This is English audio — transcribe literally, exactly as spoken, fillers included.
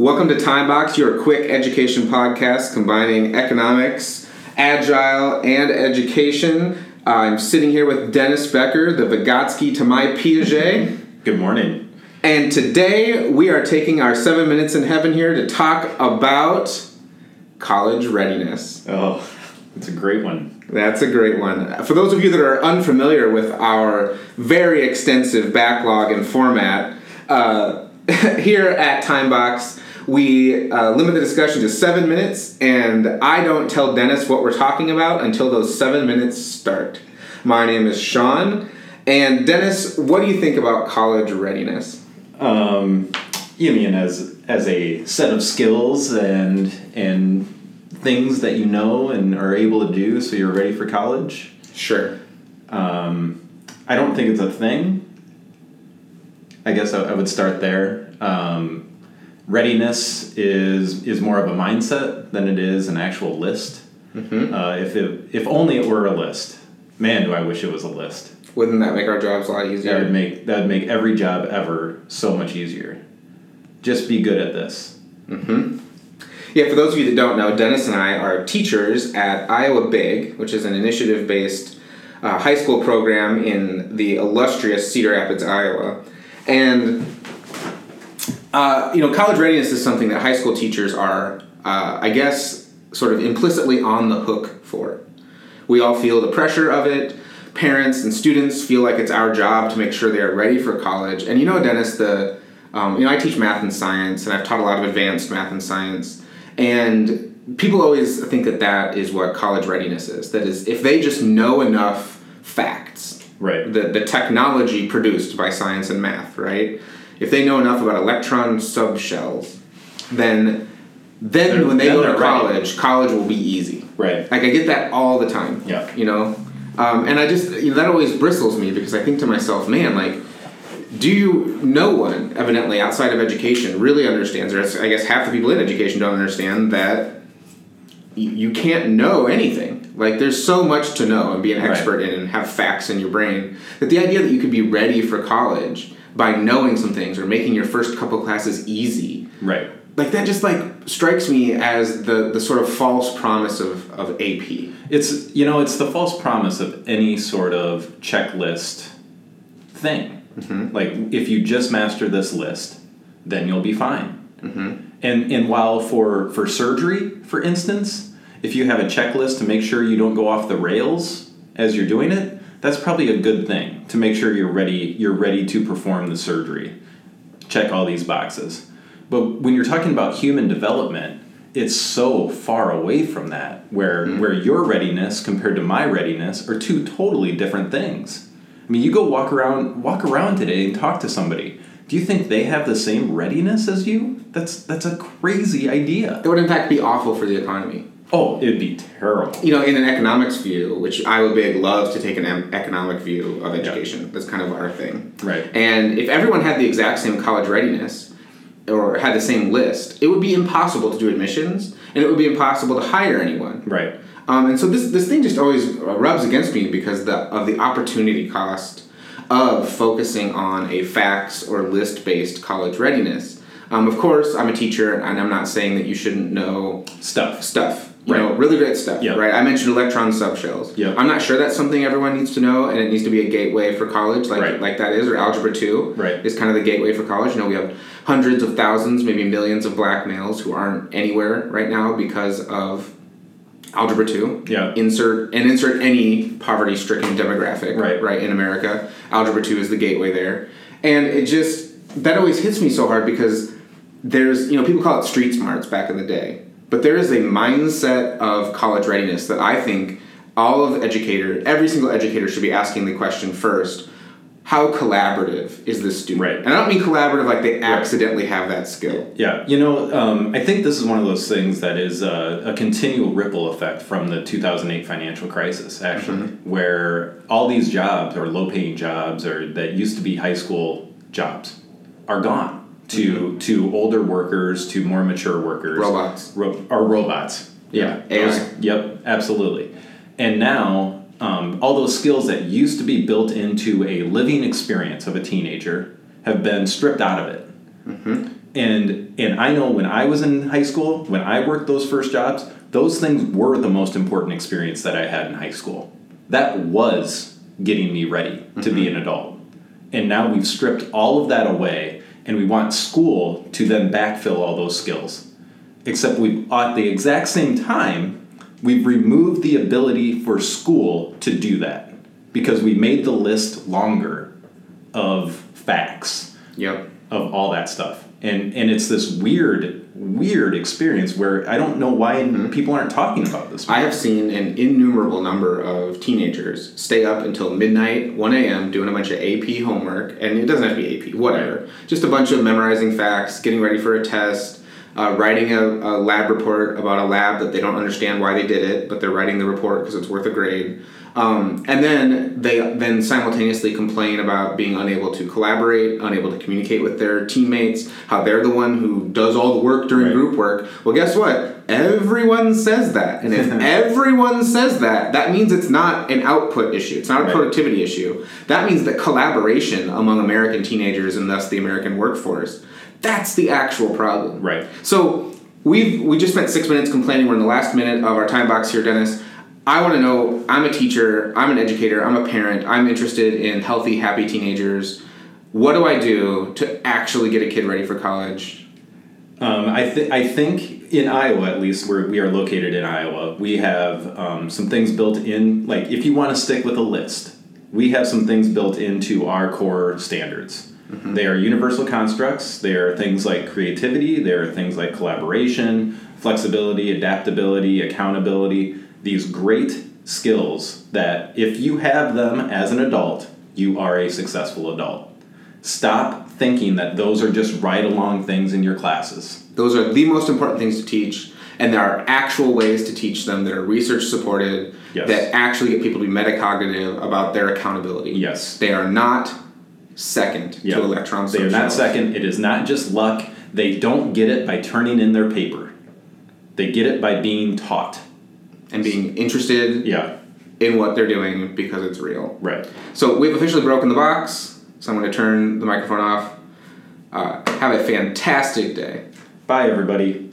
Welcome to Timebox, your quick education podcast combining economics, agile, and education. I'm sitting here with Dennis Becker, the Vygotsky to my Piaget. Good morning. And today we are taking our seven minutes in heaven here to talk about college readiness. Oh, that's a great one. That's a great one. For those of you that are unfamiliar with our very extensive backlog and format, uh, here at Timebox, we uh, limit the discussion to seven minutes, and I don't tell Dennis what we're talking about until those seven minutes start. My name is Sean, and Dennis, what do you think about college readiness? Um, you mean as as a set of skills and and things that you know and are able to do so you're ready for college? Sure. Um, I don't think it's a thing. I guess I, I would start there. Um, Readiness is is more of a mindset than it is an actual list. Mm-hmm. Uh, if it, if only it were a list. Man, do I wish it was a list. Wouldn't that make our jobs a lot easier? That would make that would make every job ever so much easier. Just be good at this. Mm-hmm. Yeah, for those of you that don't know, Dennis and I are teachers at Iowa Big, which is an initiative-based uh, high school program in the illustrious Cedar Rapids, Iowa. And... Uh, you know, college readiness is something that high school teachers are, uh, I guess, sort of implicitly on the hook for. We all feel the pressure of it. Parents and students feel like it's our job to make sure they are ready for college. And you know, Dennis, the um, you know, I teach math and science, and I've taught a lot of advanced math and science. And people always think that that is what college readiness is. That is, if they just know enough facts, right? The the technology produced by science and math, right? If they know enough about electron subshells, then then they're, when they go to college, ready. College will be easy. Right. Like, I get that all the time. Yeah. You know? Um, and I just, you know, that always bristles me because I think to myself, man, like, do you, no one, evidently, outside of education really understands, or I guess half the people in education don't understand that you can't know anything. Like, there's so much to know and be an expert right. in and have facts in your brain that the idea that you could be ready for college by knowing some things or making your first couple classes easy. Right. Like, that just, like, strikes me as the, the sort of false promise of, of A P. It's, you know, it's the false promise of any sort of checklist thing. Mm-hmm. Like, if you just master this list, then you'll be fine. Mm-hmm. And and while for, for surgery, for instance, if you have a checklist to make sure you don't go off the rails as you're doing it, that's probably a good thing to make sure you're ready. You're ready to perform the surgery. Check all these boxes. But when you're talking about human development, it's so far away from that, where mm-hmm. where your readiness compared to my readiness are two totally different things. I mean, you go walk around, walk around today and talk to somebody. Do you think they have the same readiness as you? That's that's a crazy idea. It would in fact be awful for the economy. Oh, it'd be terrible. You know, in an economics view, which Iowa Big loves to take an economic view of education. Yep. That's kind of our thing. Right. And if everyone had the exact same college readiness or had the same list, it would be impossible to do admissions, and it would be impossible to hire anyone. Right. Um, and so this this thing just always rubs against me because the, of the opportunity cost of focusing on a facts or list-based college readiness. Um, of course, I'm a teacher, and I'm not saying that you shouldn't know stuff. Stuff. You right. know, really great stuff, yep. right? I mentioned electron subshells. Yep. I'm not sure that's something everyone needs to know, and it needs to be a gateway for college, like right. like that is, or Algebra two right. is kind of the gateway for college. You know, we have hundreds of thousands, maybe millions of black males who aren't anywhere right now because of Algebra two Yeah. Insert and insert any poverty-stricken demographic right. right in America. Algebra two is the gateway there. And it just, that always hits me so hard because there's, you know, people call it street smarts back in the day. But there is a mindset of college readiness that I think all of educator, every single educator should be asking the question first, how collaborative is this student? Right. And I don't mean collaborative like they accidentally have that skill. Yeah. You know, um, I think this is one of those things that is a, a continual ripple effect from the two thousand eight financial crisis, actually, mm-hmm. where all these jobs or low-paying jobs or that used to be high school jobs are gone. To to older workers, to more mature workers. Robots. Ro- are robots. Yeah. A I. Yep, absolutely. And now, um, all those skills that used to be built into a living experience of a teenager have been stripped out of it. Mm-hmm. And and I know when I was in high school, when I worked those first jobs, those things were the most important experience that I had in high school. That was getting me ready to mm-hmm. be an adult. And now we've stripped all of that away, and we want school to then backfill all those skills. Except we've, at the exact same time, we've removed the ability for school to do that because we made the list longer of facts, yep. of all that stuff. And and it's this weird, weird experience where I don't know why mm-hmm. people aren't talking about this. I have seen an innumerable number of teenagers stay up until midnight, one a.m., doing a bunch of A P homework. And it doesn't have to be A P, whatever. Right. Just a bunch of memorizing facts, getting ready for a test, uh, writing a, a lab report about a lab that they don't understand why they did it, but they're writing the report because it's worth a grade. Um, and then they then simultaneously complain about being unable to collaborate, unable to communicate with their teammates, how they're the one who does all the work during right. group work. Well, guess what? Everyone says that. And if everyone says that, that means it's not an output issue. It's not a right. productivity issue. That means that collaboration among American teenagers and thus the American workforce, that's the actual problem. Right. So we've we just spent six minutes complaining. We're in the last minute of our time box here, Dennis. I want to know, I'm a teacher, I'm an educator, I'm a parent, I'm interested in healthy, happy teenagers. What do I do to actually get a kid ready for college? Um, I, th- I think in Iowa, at least, where we are located in Iowa, we have um, some things built in. Like, if you want to stick with a list, we have some things built into our core standards. Mm-hmm. They are universal constructs. They are things like creativity. They are things like collaboration, flexibility, adaptability, accountability. These great skills that if you have them as an adult, you are a successful adult. Stop thinking that those are just ride-along things in your classes. Those are the most important things to teach, and there are actual ways to teach them that are research-supported, yes. that actually get people to be metacognitive about their accountability. Yes. They are not second yep. to electron socials. They are not second. It is not just luck. They don't get it by turning in their paper. They get it by being taught. And being interested yeah. in what they're doing because it's real. Right. So we've officially broken the box. So I'm going to turn the microphone off. Uh, have a fantastic day. Bye, everybody.